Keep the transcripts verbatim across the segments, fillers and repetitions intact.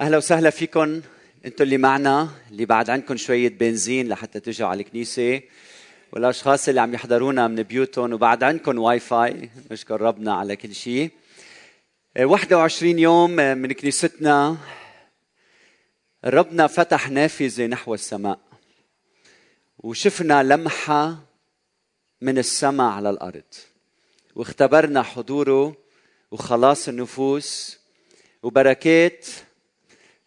أهلا وسهلا فيكن أنتم اللي معنا، اللي بعد عندكم شوية بنزين لحتى تجوا على الكنيسة، والأشخاص اللي عم يحضرونا من بيوتهم وبعد عندكم واي فاي، نشكر ربنا على كل شيء. واحد وعشرين يوم من كنيستنا ربنا فتح نافذة نحو السماء، وشفنا لمحة من السماء على الأرض، واختبرنا حضوره وخلاص النفوس وبركات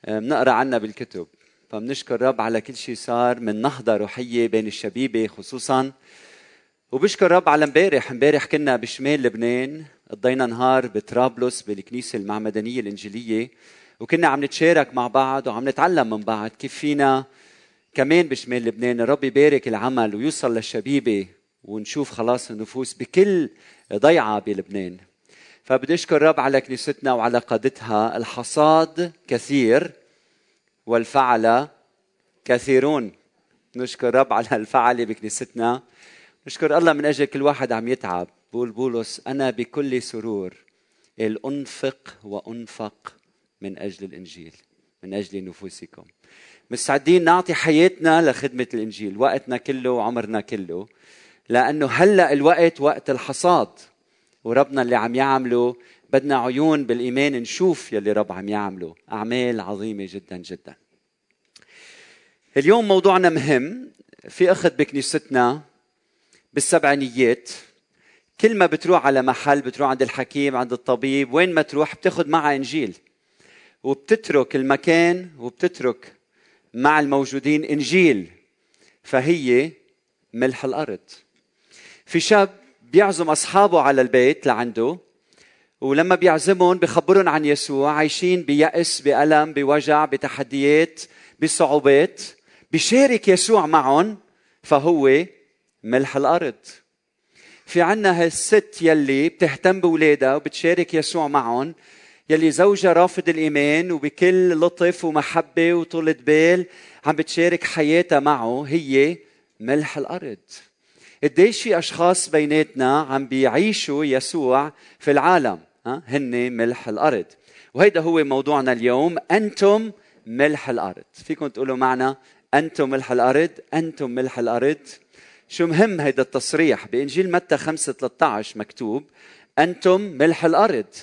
بنقرأ عنها بالكتب. فبنشكر رب على كل شيء صار من نهضة روحية بين الشبيبة خصوصاً، وبشكر رب على مبارح مبارح كنا بشمال لبنان، قضينا نهار بطرابلس بالكنيسة المعمدانية الإنجيلية، وكنا عم نتشارك مع بعض وعم نتعلم من بعض كيف فينا كمان بشمال لبنان الرب يبارك العمل ويوصل للشبيبة ونشوف خلاص النفوس بكل ضيعة بلبنان. فبدي أشكر رب على كنيستنا وعلى قادتها. الحصاد كثير والفعل كثيرون. نشكر رب على الفعل بكنيستنا، نشكر الله من أجل كل واحد عم يتعب. بقول بولس: أنا بكل سرور الأنفق وأنفق من أجل الإنجيل، من أجل نفوسكم. مستعدين نعطي حياتنا لخدمة الإنجيل، وقتنا كله وعمرنا كله، لأنه هلأ الوقت وقت الحصاد، وربنا اللي عم يعمله بدنا عيون بالإيمان نشوف يلي رب عم يعمله، أعمال عظيمة جدا جدا. اليوم موضوعنا مهم. في أخت بكنيستنا بالسبعينيات كل ما بتروح على محل، بتروح عند الحكيم، عند الطبيب، وين ما تروح بتاخد معها إنجيل، وبتترك المكان وبتترك مع الموجودين إنجيل، فهي ملح الأرض. في شاب بيعزم أصحابه على البيت لعنده، ولما بيعزمهم بيخبرهم عن يسوع. عايشين بيأس، بألم، بوجع، بتحديات، بصعوبات، بيشارك يسوع معهم، فهو ملح الأرض. في عنا هالست يلي بتهتم بولادها وبتشارك يسوع معهم، يلي زوجها رافض الإيمان وبكل لطف ومحبة وطولة بال عم بتشارك حياتها معه، هي ملح الأرض. قديش في أشخاص بيناتنا عم بيعيشوا يسوع في العالم، هن ملح الأرض. وهيدا هو موضوعنا اليوم: أنتم ملح الأرض. فيكم تقولوا معنا: أنتم ملح الأرض، أنتم ملح الأرض. شو مهم هيدا التصريح؟ بإنجيل متى خمسة ثلاثة عشر مكتوب: أنتم ملح الأرض،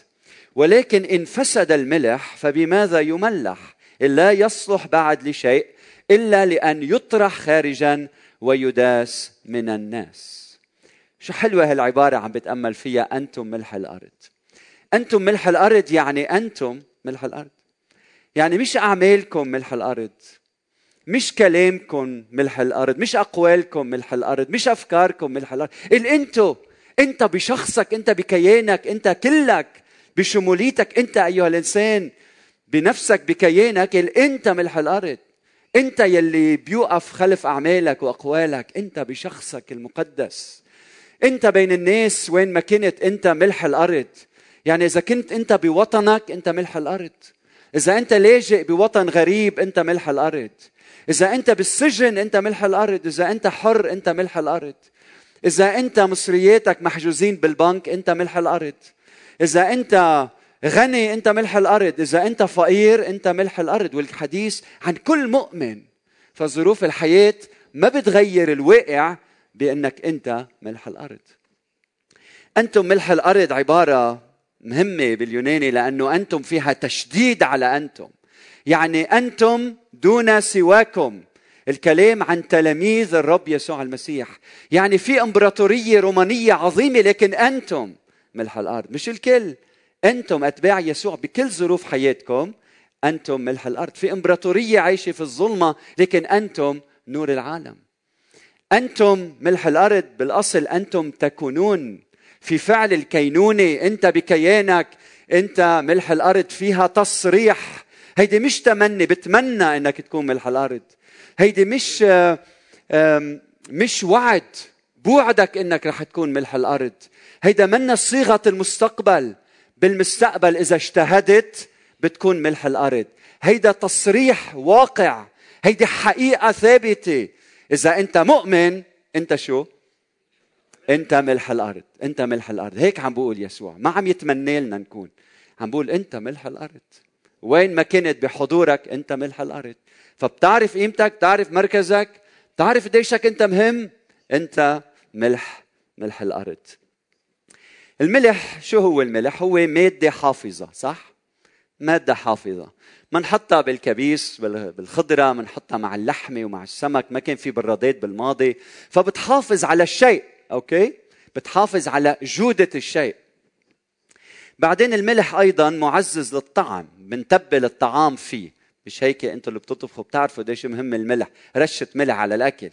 ولكن إن فسد الملح فبماذا يملح؟ إلا يصلح بعد لشيء إلا لأن يطرح خارجاً ويداس من الناس. شو حلوة هالعبارة عم بتأمل فيها: أنتم ملح الأرض. أنتم ملح الأرض يعني أنتم ملح الأرض، يعني مش أعمالكم ملح الأرض، مش كلامكم ملح الأرض، مش أقوالكم ملح الأرض، مش أفكاركم ملح الأرض. الأنتو، أنت بشخصك، أنت بكيانك، أنت كلك بشموليتك، أنت أيها الإنسان بنفسك بكيانك، الأنت ملح الأرض. أنت يلي بيوقف خلف أعمالك وأقوالك، أنت بشخصك المقدس، أنت بين الناس وين ما كنت، أنت ملح الأرض. يعني إذا كنت أنت بوطنك، أنت ملح الأرض. إذا أنت لاجئ بوطن غريب، أنت ملح الأرض. إذا أنت بالسجن، أنت ملح الأرض. إذا أنت حر، أنت ملح الأرض. إذا أنت مصرياتك محجوزين بالبنك، أنت ملح الأرض. إذا أنت غني، أنت ملح الأرض. إذا أنت فقير، أنت ملح الأرض. والحديث عن كل مؤمن، فظروف الحياة ما بتغير الواقع بأنك أنت ملح الأرض. أنتم ملح الأرض عبارة مهمة باليوناني، لأنه أنتم فيها تشديد على أنتم، يعني أنتم دون سواكم. الكلام عن تلاميذ الرب يسوع المسيح، يعني في إمبراطورية رومانية عظيمة، لكن أنتم ملح الأرض، مش الكل. أنتم أتباع يسوع بكل ظروف حياتكم، أنتم ملح الأرض. في إمبراطورية عايشة في الظلمة، لكن أنتم نور العالم. أنتم ملح الأرض بالأصل أنتم تكونون في فعل الكينونة. أنت بكيانك أنت ملح الأرض، فيها تصريح. هيدي مش تمني بتمنى أنك تكون ملح الأرض، هيدي مش مش وعد بوعدك أنك رح تكون ملح الأرض. هيدا منا صيغة المستقبل، بالمستقبل إذا اجتهدت بتكون ملح الأرض. هيدا تصريح واقع، هيدي حقيقة ثابتة. إذا أنت مؤمن، أنت شو؟ أنت ملح الأرض، أنت ملح الأرض. هيك عم بقول يسوع، ما عم يتمنى لنا نكون، عم بقول أنت ملح الأرض، وين ما كنت بحضورك أنت ملح الأرض. فبتعرف قيمتك، بتعرف مركزك، بتعرف قديشك أنت مهم، أنت ملح ملح الأرض. الملح، شو هو الملح؟ هو مادة حافظة، صح؟ مادة حافظة، منحطها بالكبيس، بالخضرة، منحطها مع اللحمة ومع السمك، ما كان في برادات بالماضي، فبتحافظ على الشيء، أوكي؟ بتحافظ على جودة الشيء. بعدين الملح أيضاً معزز للطعم، بنتبل الطعام فيه، مش هيك أنتوا اللي بتطبخوا بتعرفوا قديش مهم الملح، رشة ملح على الأكل.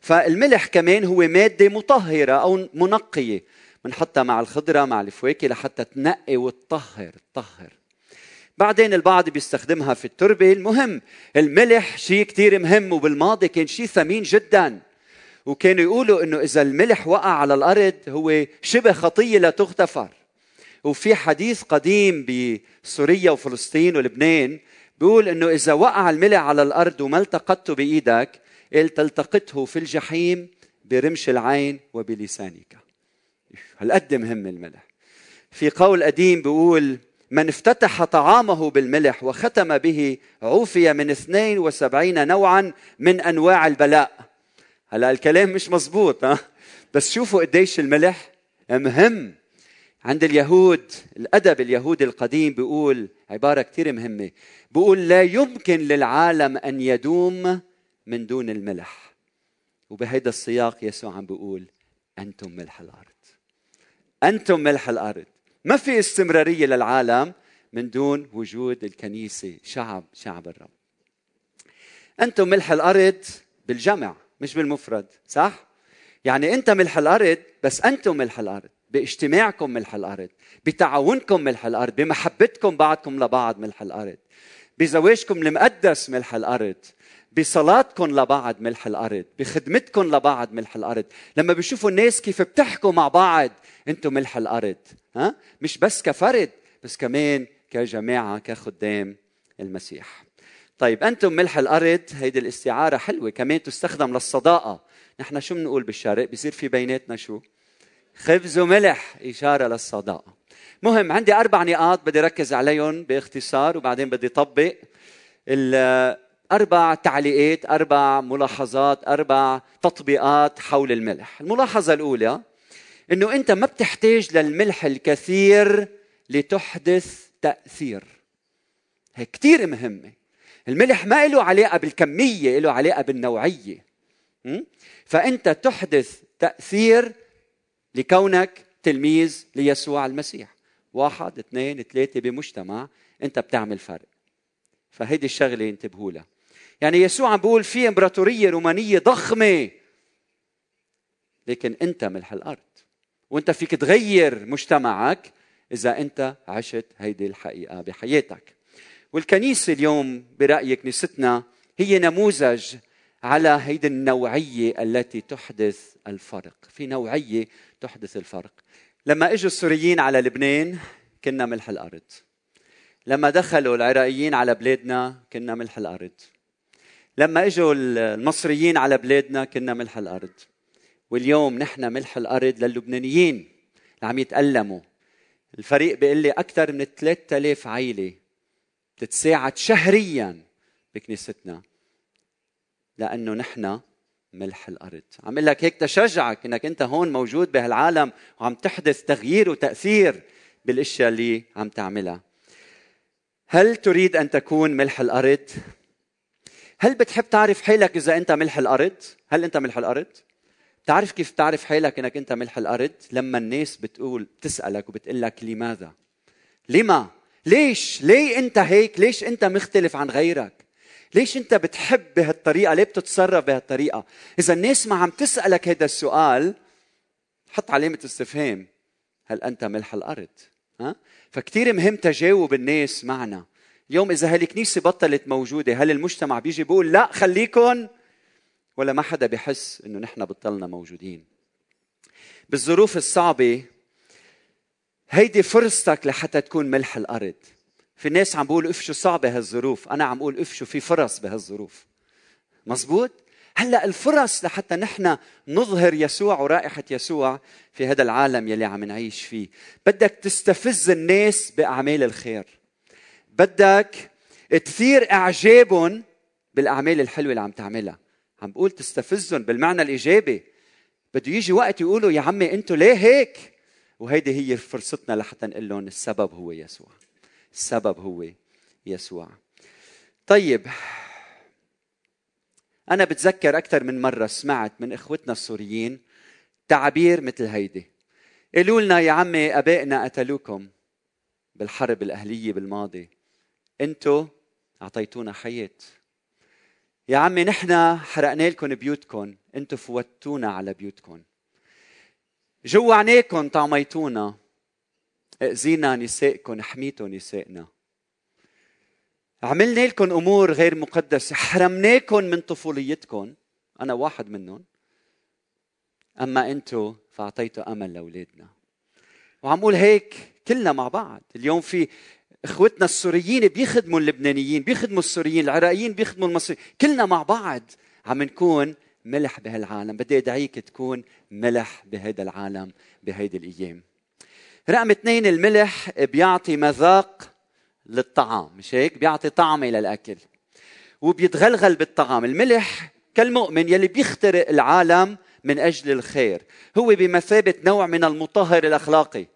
فالملح كمان هو مادة مطهرة أو منقية، بنحطها مع الخضرة مع الفواكه لحتى تنقي وتطهر تطهر. بعدين البعض بيستخدمها في التربة. المهم الملح شيء كتير مهم، وبالماضي كان شيء ثمين جدا، وكانوا يقولوا إنه إذا الملح وقع على الأرض هو شبه خطية لا تغتفر. وفي حديث قديم بسوريا وفلسطين ولبنان بيقول إنه إذا وقع الملح على الأرض وما التقطته بإيدك التقطته في الجحيم برمش العين وبلسانك. هالقد مهم الملح. في قول قديم بيقول: من افتتح طعامه بالملح وختم به عوفي من اثنين وسبعين نوعا من أنواع البلاء. هلا الكلام مش مزبوط، ها؟ بس شوفوا قديش الملح مهم. عند اليهود الأدب اليهودي القديم بيقول عبارة كتير مهمة، بيقول: لا يمكن للعالم أن يدوم من دون الملح. وبهذا السياق يسوع عم بيقول: أنتم ملح الأرض، أنتم ملح الأرض. ما في استمرارية للعالم من دون وجود الكنيسة، شعب شعب الرب. أنتم ملح الأرض بالجمع مش بالمفرد، صح؟ يعني أنت ملح الأرض، بس أنتم ملح الأرض، باجتماعكم ملح الأرض، بتعاونكم ملح الأرض، بمحبتكم بعضكم لبعض ملح الأرض، بزواجكم المقدس ملح الأرض، بصلاتكم لبعض ملح الأرض، بخدمتكم لبعض ملح الأرض. لما بيشوفوا الناس كيف بتحكوا مع بعض أنتم ملح الأرض، ها؟ مش بس كفرد، بس كمان كجماعة، كخدام المسيح. طيب أنتم ملح الأرض، هيدي الاستعارة حلوة كمان تستخدم للصداقة. نحن شو بنقول بالشارع؟ بيصير في بيناتنا شو؟ خبز وملح، إشارة للصداقة. مهم، عندي أربع نقاط بدي ركز عليهم باختصار، وبعدين بدي طبق أربع تعليقات، أربع ملاحظات، أربع تطبيقات حول الملح. الملاحظة الأولى إنه أنت ما بتحتاج للملح الكثير لتحدث تأثير. هي كتير مهمة. الملح ما له علاقة بالكمية، له علاقة بالنوعية. فأنت تحدث تأثير لكونك تلميذ ليسوع المسيح. واحد، اثنين، ثلاثة بمجتمع، أنت بتعمل فرق. فهيدي الشغلة انتبهوا لها. يعني يسوع عم بيقول في امبراطورية رومانية ضخمة، لكن أنت ملح الأرض، وأنت فيك تغير مجتمعك إذا أنت عشت هيدي الحقيقة بحياتك. والكنيسة اليوم برأيي كنيستنا هي نموذج على هيدي النوعية التي تحدث الفرق. في نوعية تحدث الفرق. لما إجوا السوريين على لبنان كنا ملح الأرض. لما دخلوا العراقيين على بلادنا كنا ملح الأرض. لما إجوا المصريين على بلادنا كنا ملح الأرض. واليوم نحن ملح الأرض لللبنانيين اللي عم يتألموا. الفريق بيقول لي أكثر من ثلاثة آلاف عائلة بتتساعد شهرياً بكنيستنا، لأنه نحن ملح الأرض. عم أقول لك هيك تشجعك إنك أنت هون موجود بهالعالم وعم تحدث تغيير وتأثير بالأشياء اللي عم تعملها. هل تريد أن تكون ملح الأرض؟ هل بتحب تعرف حالك إذا أنت ملح الأرض؟ هل أنت ملح الأرض؟ تعرف كيف تعرف حالك إنك أنت ملح الأرض؟ لما الناس بتقول بتسألك وبتقلك لماذا؟ لما؟ ليش؟ ليه أنت هيك؟ ليش أنت مختلف عن غيرك؟ ليش أنت بتحب بهالطريقة؟ ليه بتتصرف بهالطريقة؟ إذا الناس ما عم تسألك هذا السؤال، حط علامة استفهام. هل أنت ملح الأرض؟ ها؟ فكتير مهم تجاوب الناس معنا. اليوم إذا هالكنيسة بطلت موجودة، هل المجتمع بيجي بيقول لا خليكن؟ ولا ما حدا بيحس إنه نحن بطلنا موجودين؟ بالظروف الصعبة هيدي فرصتك لحتى تكون ملح الأرض. في ناس عم بقول افشوا صعبة هالظروف، أنا عم بقول افشوا في فرص بهالظروف. مزبوط؟ هلأ الفرص لحتى نحن نظهر يسوع ورائحة يسوع في هذا العالم يلي عم نعيش فيه. بدك تستفز الناس بأعمال الخير، بدك تثير إعجابهم بالأعمال الحلوة اللي عم تعملها. عم بقول تستفزهم بالمعنى الإيجابي. بده يجي وقت يقولوا يا عمي أنتوا ليه هيك؟ وهيدي هي فرصتنا لحتى نقول لهم السبب هو يسوع. السبب هو يسوع. طيب، أنا بتذكر أكثر من مرة سمعت من إخوتنا السوريين تعبير مثل هيدي. قالوا لنا يا عمي أبائنا قتلوكم بالحرب الأهلية بالماضي، أنتوا أعطيتونا حياة. يا عمي نحن حرقنا لكم بيوتكم، أنتوا فوتونا على بيوتكم. جوعناكم طعميتونا، أذينا نسائكم، حميتوا نسائنا. عملنا لكم أمور غير مقدسة، حرمناكم من طفوليتكم، أنا واحد منهم. أما أنتوا فأعطيتوا أمل لأولادنا. وعم أقول هيك كلنا مع بعض. اليوم في إخوتنا السوريين بيخدموا اللبنانيين، بيخدموا السوريين، العراقيين بيخدموا المصريين، كلنا مع بعض عم نكون ملح بهالعالم. بدي أدعيك تكون ملح بهذا العالم بهيدي الأيام. رقم اثنين، الملح بيعطي مذاق للطعام، مش هيك؟ بيعطي طعم إلى الأكل وبيتغلغل بالطعام. الملح كالمؤمن يلي بيخترق العالم من أجل الخير، هو بمثابة نوع من المطهر الأخلاقي.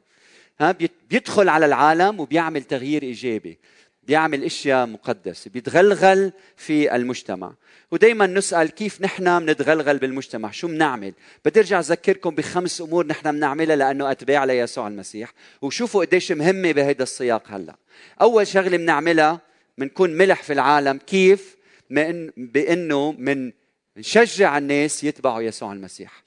ها، بيدخل على العالم وبيعمل تغيير إيجابي، بيعمل إشياء مقدسة، بيتغلغل في المجتمع. ودايما نسأل كيف نحن بنتغلغل بالمجتمع، شو بنعمل؟ بدي أرجع أذكركم بخمس أمور نحن بنعملها لأنه أتباع ليسوع المسيح، وشوفوا قديش مهمة بهذا السياق. هلأ أول شغلة بنعملها بنكون ملح في العالم. كيف؟ بأنه من نشجع الناس يتبعوا يسوع المسيح.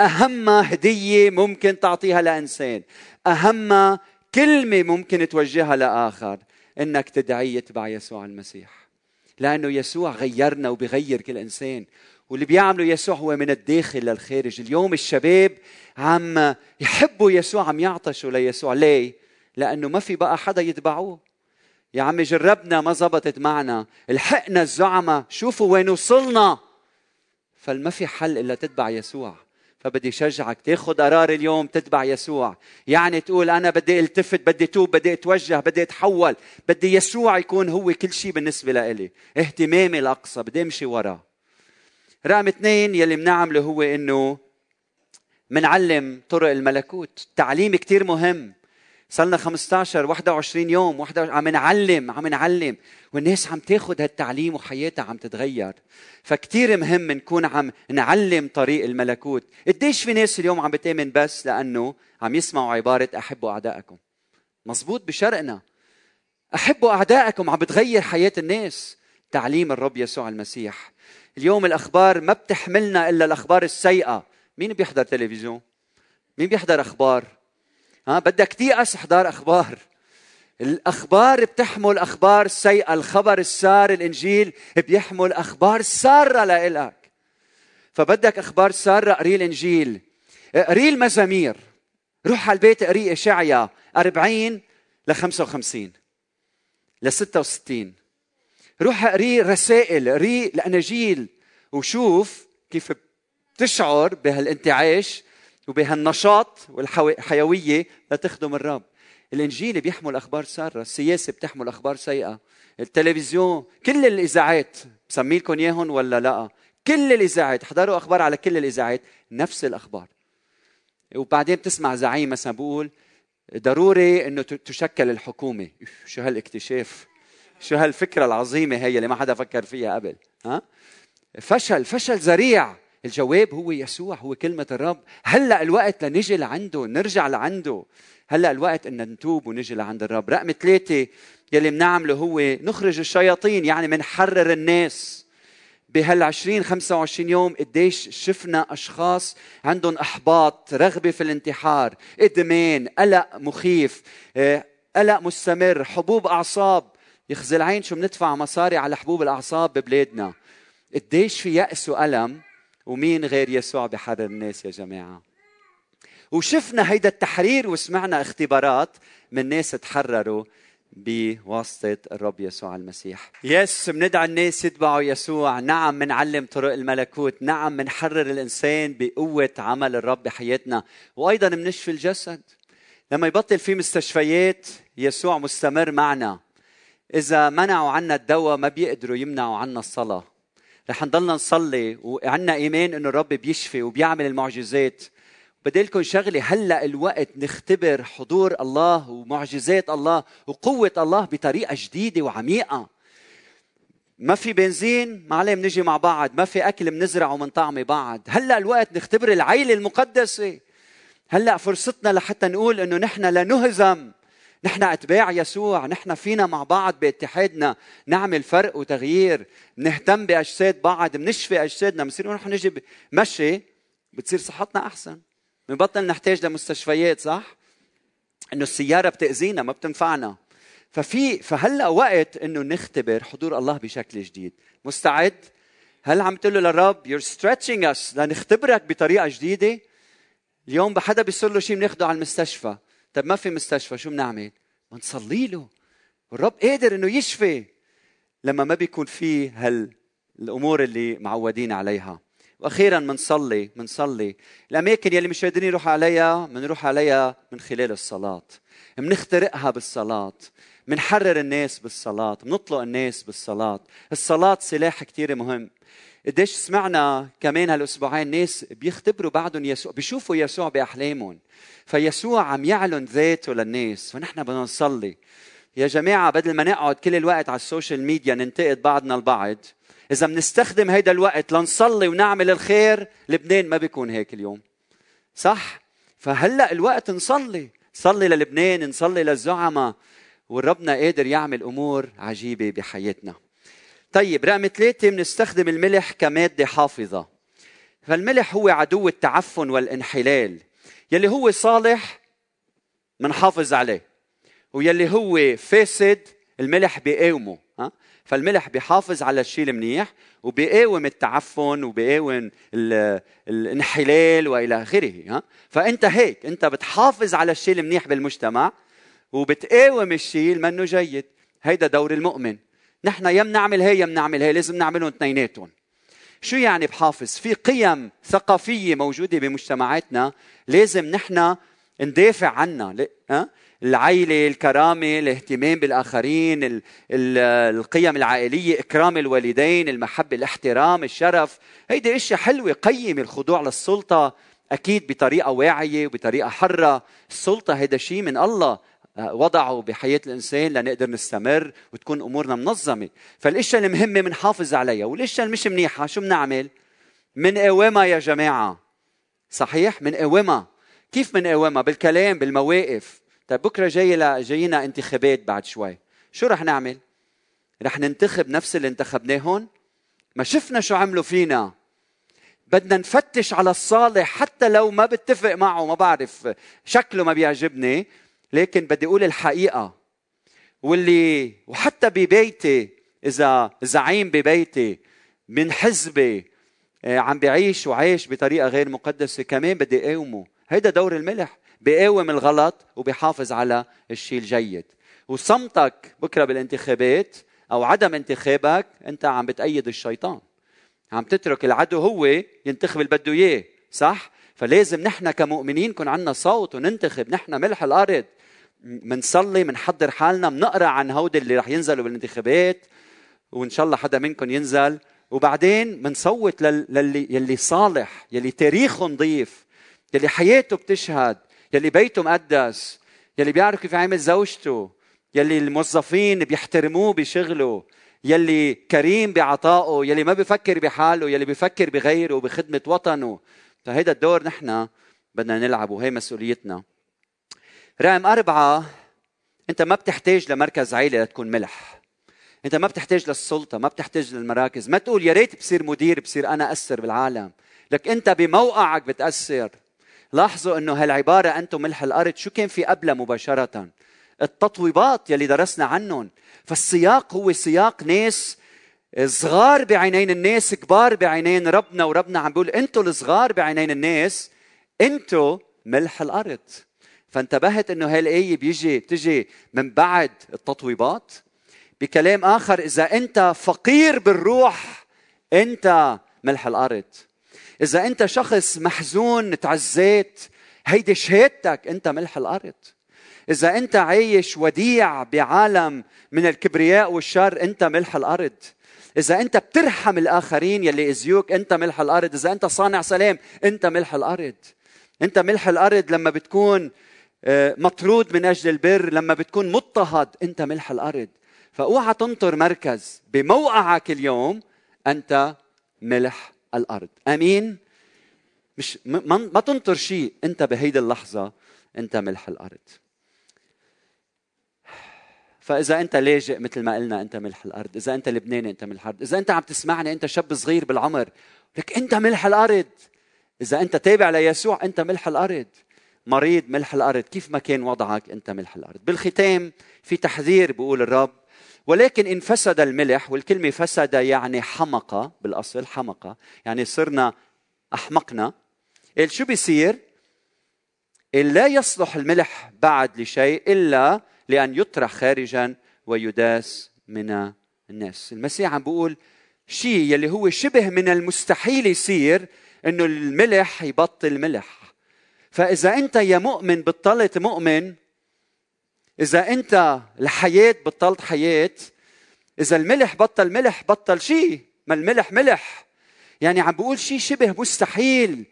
أهم هدية ممكن تعطيها لإنسان، أهم كلمة ممكن توجهها لآخر، إنك تدعي يتبع يسوع المسيح، لأنه يسوع غيرنا وبغير كل إنسان. واللي بيعمله يسوع هو من الداخل للخارج. اليوم الشباب عم يحبوا يسوع، عم يعطشوا ليسوع. ليه؟ لأنه ما في بقى حدا يتبعوه. يا عم جربنا ما زبطت معنا، الحقنا الزعمة، شوفوا وين وصلنا. فما في حل إلا تتبع يسوع. فبدي شجعك تاخد قرار اليوم تتبع يسوع. يعني تقول أنا بدي التفت، بدي توب، بدي اتوجه، بدي اتحول، بدي يسوع يكون هو كل شيء بالنسبة لإلي، اهتمامي الأقصى، بدي امشي وراه. رقم اثنين يلي منعمله هو إنه منعلم طرق الملكوت. التعليم كتير مهم. صلنا خمسة عشر واحد وعشرين يوم واحد وعشرين عم نعلم عم نعلم والناس عم تاخد هالتعليم وحياتها عم تتغير. فكتير مهم نكون عم نعلم طريق الملكوت. قديش في ناس اليوم عم بتامن بس لأنه عم يسمعوا عبارة أحبوا أعدائكم. مزبوط بشرقنا، أحبوا أعدائكم عم بتغير حياة الناس. تعليم الرب يسوع المسيح. اليوم الأخبار ما بتحملنا إلا الأخبار السيئة. مين بيحضر تلفزيون؟ مين بيحضر أخبار؟ ها، بدك تيأس احضار أخبار. الأخبار بتحمل أخبار سيئة. الخبر السار، الإنجيل، بيحمل أخبار سارة لإلك. فبدك أخبار سارة، قري الإنجيل، قري المزامير، روح على البيت قري إشعيا أربعين لخمسة وخمسين لستة وستين، روح قري رسائل، قري الأناجيل، وشوف كيف بتشعر بهالانتعاش وبهالنشاط والحيوية لتخدم الرب. الإنجيل بيحمل أخبار سارة، السياسة بتحمل أخبار سيئة، التلفزيون، كل الإذاعات، بسمي لكم إياهم ولا لا؟ كل الإذاعات، حضروا أخبار على كل الإذاعات، نفس الأخبار. وبعدين بتسمع زعيم مثلا بقول ضروري إنه تشكل الحكومة. شو هالاكتشاف، شو هالفكرة العظيمة هي اللي ما حدا فكر فيها قبل. ها؟ فشل فشل ذريع. الجواب هو يسوع، هو كلمة الرب. هلأ الوقت لنجي لعنده، نرجع لعنده. هلأ الوقت أن نتوب ونجي لعند الرب. رقم ثلاثة يلي منعمله هو نخرج الشياطين، يعني منحرر الناس. بهالعشرين خمسة وعشرين يوم قديش شفنا أشخاص عندهم أحباط، رغبة في الانتحار، إدمان، قلق مخيف، قلق مستمر، حبوب أعصاب. يخزي العين شو مندفع مصاري على حبوب الأعصاب ببلادنا. قديش في يأس وألم، ومين غير يسوع بحرر الناس يا جماعة. وشفنا هيدا التحرير وسمعنا اختبارات من ناس تحرروا بواسطة الرب يسوع المسيح. يس، مندعي الناس يتبعوا يسوع. نعم منعلم طرق الملكوت، نعم منحرر الإنسان بقوة عمل الرب بحياتنا، وأيضا منشفي الجسد. لما يبطل في مستشفيات يسوع مستمر معنا. إذا منعوا عنا الدواء ما بيقدروا يمنعوا عنا الصلاة. رح نضلنا نصلي وعنا إيمان إنه الرب بيشفي وبيعمل المعجزات. بدي لكم شغلة، هلأ الوقت نختبر حضور الله ومعجزات الله وقوة الله بطريقة جديدة وعميقة. ما في بنزين ما عليه منجي مع بعض، ما في أكل منزرع ومن طعم بعض. هلأ الوقت نختبر العيلة المقدسة. هلأ فرصتنا لحتى نقول إنه نحن لا نهزم، نحن أتباع يسوع، نحن فينا مع بعض باتحادنا نعمل فرق وتغيير، نهتم بأجساد بعض، منشفي أجسادنا، بنصير نحن نجي مشي بتصير صحتنا أحسن، بنبطل نحتاج لمستشفيات، صح؟ إنه السيارة بتأذينا ما بتنفعنا. ففي فهلأ وقت إنه نختبر حضور الله بشكل جديد. مستعد؟ هل عم تقول له للرب you're stretching us لنختبرك بطريقة جديدة؟ اليوم بحدا بيصير له شيء بناخده على المستشفى، طب ما في مستشفى شو بنعمل؟ بنصلي له، والرب قادر إنه يشفي لما ما بيكون فيه هالأمور اللي معودين عليها. وأخيراً منصلي منصلي الأماكن يلي مش قادرين نروح عليها منروح عليها من خلال الصلاة، منخترقها بالصلاة، منحرر الناس بالصلاة، منطلق الناس بالصلاة. الصلاة سلاح كتير مهم. قديش سمعنا كمان هالأسبوعين ناس بيختبروا بعضهم يسوع، بيشوفوا يسوع بأحلامهم، فيسوع عم يعلن ذاته للناس. فنحن بنصلي يا جماعة، بدل ما نقعد كل الوقت على السوشيال ميديا ننتقد بعضنا البعض، إذا منستخدم هيدا الوقت لنصلي ونعمل الخير، لبنان ما بيكون هيك اليوم، صح؟ فهلأ الوقت نصلي، نصلي للبنان، نصلي للزعمة، والربنا قادر يعمل أمور عجيبة بحياتنا. طيب رقم ثلاثة، بنستخدم الملح كمادة حافظة. فالملح هو عدو التعفن والانحلال، يلي هو صالح منحافظ عليه، ويلي هو فاسد الملح بيقاومه. فالملح بيحافظ على الشيء المنيح وبيقاوم التعفن وبيقاوم الانحلال وإلى آخره. فأنت هيك أنت بتحافظ على الشيء المنيح بالمجتمع وبتقاوم الشيء اللي منه جيد. هيدا دور المؤمن. نحن يا منعمل هي يا منعمل هي، لازم نعملهم اثنيناتهم. شو يعني بحافظ؟ في قيم ثقافية موجودة بمجتمعاتنا لازم نحن ندافع عنها، أه؟ العيلة، الكرامة، الاهتمام بالآخرين، ال ال القيم العائلية، إكرام الوالدين، المحبة، الاحترام، الشرف. هيدي إشي حلوة، قيم الخضوع للسلطة أكيد بطريقة واعية وبطريقة حرة. السلطة هيدا شيء من الله وضعه بحياة الإنسان لنقدر نستمر وتكون أمورنا منظمة. فالإشياء المهمة منحافظ عليها، والإشياء المش منيحة شو منعمل؟ من قوامة يا جماعة، صحيح؟ من قوامة. كيف من قوامة؟ بالكلام، بالمواقف. طيب بكرة جاي جاينا انتخابات بعد شوي، شو رح نعمل؟ رح ننتخب نفس اللي انتخبناهن؟ ما شفنا شو عملوا فينا. بدنا نفتش على الصالح حتى لو ما بتفق معه، ما بعرف شكله ما بيعجبني، لكن بدي أقول الحقيقة. واللي وحتى ببيتي إذا زعيم ببيتي من حزبي عم بعيش وعايش بطريقة غير مقدسة، كمان بدي أقاومه. هيدا دور الملح، بقاوم الغلط وبيحافظ على الشيء الجيد. وصمتك بكرة بالانتخابات أو عدم انتخابك، أنت عم بتأيد الشيطان، عم تترك العدو هو ينتخب اللي بده إياه، صح؟ فلازم نحن كمؤمنين كن عنا صوت وننتخب. نحن ملح الأرض، منصلي، منحضر حالنا، منقرأ عن هود اللي رح ينزلوا بالانتخابات، وإن شاء الله حدا منكم ينزل، وبعدين منصوت للي يلي صالح، يلي تاريخه نظيف، يلي حياته بتشهد، يلي بيته مقدس، يلي بيعرف كيف يعمل زوجته، يلي الموظفين بيحترموه بشغله، يلي كريم بعطائه، يلي ما بيفكر بحاله، يلي بيفكر بغيره وبخدمة وطنه. فهيدا الدور نحن بدنا نلعبه، هي مسؤوليتنا. رقم أربعة، أنت ما بتحتاج لمركز عائلة لتكون ملح. أنت ما بتحتاج للسلطة، ما بتحتاج للمراكز. ما تقول يا ريت بصير مدير، بصير أنا أثر بالعالم. لك أنت بموقعك بتأثر. لاحظوا أنه هالعبارة أنتم ملح الأرض، شو كان في قبلها مباشرة؟ التطويبات يلي درسنا عنهم. فالسياق هو سياق ناس صغار بعينين الناس، كبار بعينين ربنا. وربنا عم بيقول أنتوا الصغار بعينين الناس، أنتوا ملح الأرض. فانتبهت أنه هالآية بيجي بتجي من بعد التطويبات. بكلام آخر، إذا أنت فقير بالروح أنت ملح الأرض. إذا أنت شخص محزون، تعزيت، هيدي شهادتك، أنت ملح الأرض. إذا أنت عايش وديع بعالم من الكبرياء والشر أنت ملح الأرض. إذا أنت بترحم الآخرين يلي إزيوك أنت ملح الأرض. إذا أنت صانع سلام أنت ملح الأرض. أنت ملح الأرض لما بتكون مطرود من أجل البر، لما بتكون مضطهد أنت ملح الأرض. فأوعى تنطر مركز، بموقعك اليوم أنت ملح الأرض. أمين؟ مش ما تنطر شيء، أنت بهيدي اللحظة أنت ملح الأرض. فإذا أنت لاجئ مثل ما قلنا أنت ملح الأرض، إذا أنت لبناني أنت ملح الأرض، إذا أنت عم تسمعني أنت شاب صغير بالعمر لك أنت ملح الأرض، إذا أنت تابع ليسوع أنت ملح الأرض، مريض ملح الأرض، كيف ما كان وضعك أنت ملح الأرض. بالختام في تحذير بيقول الرب: ولكن إن فسد الملح، والكلمة فسد يعني حمقة، بالأصل حمقة يعني صرنا أحمقنا. قال شو بيصير؟ لا يصلح الملح بعد لشيء إلا لأن يطرح خارجا ويداس من الناس. المسيح عم بيقول شيء يلي هو شبه من المستحيل يصير، إنه الملح يبطل ملح. فإذا أنت يا مؤمن بطلت مؤمن، إذا أنت الحياة بطلت حياة، إذا الملح بطل ملح بطل شيء، ما الملح ملح. يعني عم بقول شيء شبه مستحيل.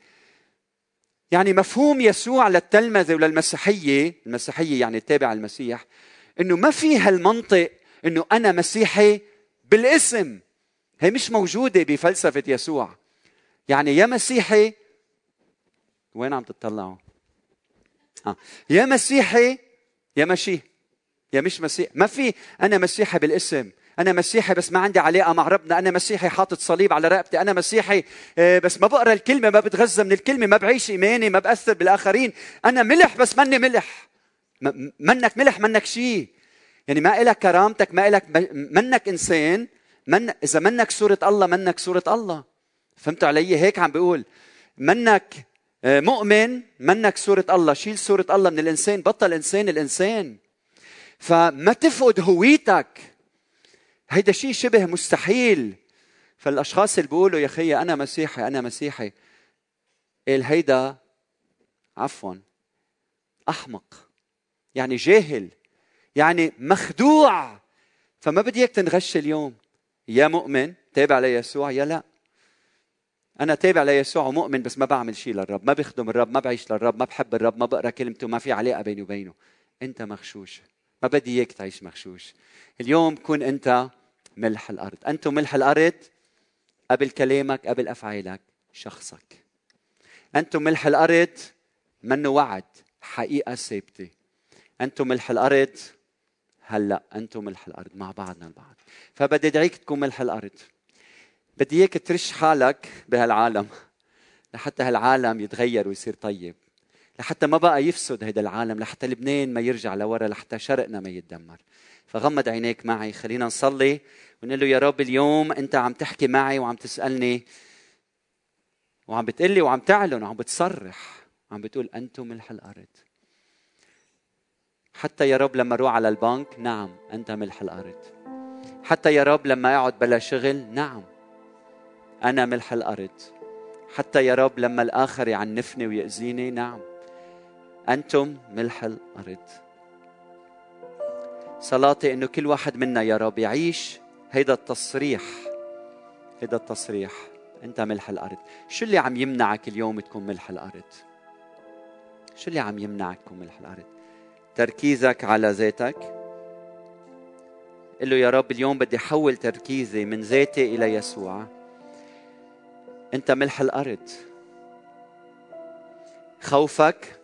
يعني مفهوم يسوع للتلمذة وللمسيحية، المسيحية يعني تابع المسيح، إنه ما فيها المنطق إنه أنا مسيحي بالاسم. هي مش موجودة بفلسفة يسوع. يعني يا مسيحي، وين عم تطلعوا؟ آه. يا مسيحي يا مشي يا مش مسيح. ما في أنا مسيحي بالاسم، أنا مسيحي بس ما عندي علاقة مع ربنا، أنا مسيحي حاطط صليب على رقبتي، أنا مسيحي بس ما بقرأ الكلمة، ما بتغذى من الكلمة، ما بعيش إيماني، ما بأثر بالآخرين، أنا ملح بس مني ملح. منك ملح منك شيء، يعني ما إلك كرامتك، ما إلك، منك إنسان، من إذا منك صورة الله، منك صورة الله. فهمتوا علي؟ هيك عم بقول منك مؤمن منك صورة الله. شيل صورة الله من الإنسان، بطل إنسان الإنسان. فما تفقد هويتك، هيدا شيء شبه مستحيل. فالأشخاص اللي بيقولوا يا أخي أنا مسيحي أنا مسيحي، قال هيدا عفوا أحمق، يعني جاهل، يعني مخدوع. فما بدي إياك تنغش اليوم، يا مؤمن تابع ليسوع يا لا. أنا تابع ليسوع ومؤمن بس ما بعمل شيء للرب، ما بخدم الرب، ما بعيش للرب، ما بحب الرب، ما بقرأ كلمته، ما في علاقة بيني وبينه. أنت مغشوش، ما بدي إياك تعيش مغشوش. اليوم كن أنت ملح الأرض. أنتم ملح الأرض قبل كلامك، قبل أفعالك، شخصك. أنتم ملح الأرض منه وعد، حقيقة ثابتة. أنتم ملح الأرض هلأ، أنتم ملح الأرض مع بعضنا البعض. فبدي أدعيك تكون ملح الأرض. بدي إياك ترش حالك بهالعالم لحتى هالعالم يتغير ويصير طيب، لحتى ما بقى يفسد هيدا العالم، لحتى لبنان ما يرجع لورا، لحتى شرقنا ما يتدمر. فغمض عينيك معي، خلينا نصلي ونقول له: يا رب اليوم أنت عم تحكي معي وعم تسألني وعم بتقلي وعم تعلن وعم بتصرح وعم بتقول أنتم ملح الأرض. حتى يا رب لما أروح على البنك، نعم أنت ملح الأرض. حتى يا رب لما أقعد بلا شغل، نعم أنا ملح الأرض. حتى يا رب لما الآخر يعنفني ويأذيني، نعم أنتم ملح الأرض. صلاتي إنه كل واحد منا يا رب يعيش هيدا التصريح، هيدا التصريح أنت ملح الأرض. شو اللي عم يمنعك اليوم تكون ملح الأرض؟ شو اللي عم يمنعك تكون ملح الأرض؟ تركيزك على ذاتك. قل له: يا رب اليوم بدي حول تركيزي من ذاتي إلى يسوع. أنت ملح الأرض. خوفك،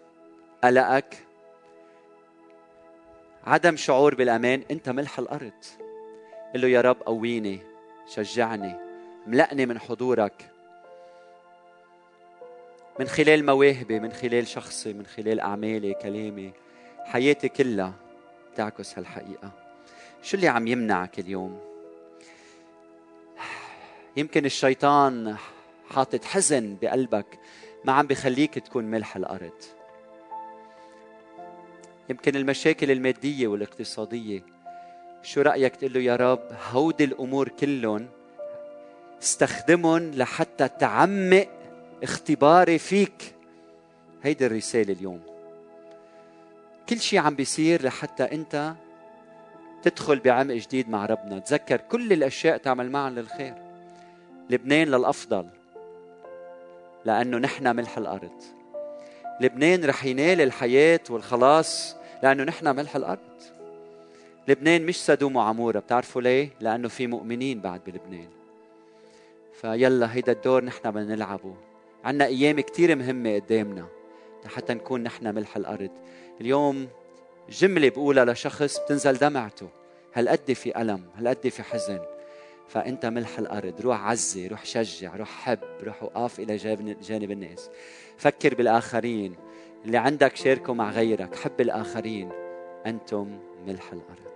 قلقك، عدم شعور بالأمان، أنت ملح الأرض. قل له: يا رب قويني، شجعني، ملأني من حضورك، من خلال مواهبي، من خلال شخصي، من خلال أعمالي، كلامي، حياتي كلها تعكس هالحقيقة. شو اللي عم يمنعك اليوم؟ يمكن الشيطان حاطط حزن بقلبك ما عم بخليك تكون ملح الأرض. يمكن المشاكل المادية والاقتصادية. شو رأيك تقول له: يا رب هودي الأمور كلهم استخدمهم لحتى تعمق اختباري فيك. هيدي الرسالة اليوم. كل شيء عم بيصير لحتى أنت تدخل بعمق جديد مع ربنا. تذكر كل الأشياء تعمل معا للخير. لبنان للأفضل لأنه نحن ملح الأرض. لبنان رح ينال الحياة والخلاص لأنه نحن ملح الأرض. لبنان مش سدوم وعمورة، بتعرفوا ليه؟ لأنه في مؤمنين بعد بلبنان. فيلا هيدا الدور نحن بدنا نلعبه. عنا أيام كتير مهمة قدامنا حتى نكون نحن ملح الأرض. اليوم جملة بقولها لشخص بتنزل دمعته، هالقد في ألم، هالقد في حزن. فأنت ملح الأرض، روح عزي، روح شجع، روح حب، روح وقف إلى جانب الناس. فكر بالآخرين، اللي عندك شاركه مع غيرك، حب الآخرين. أنتم ملح الأرض.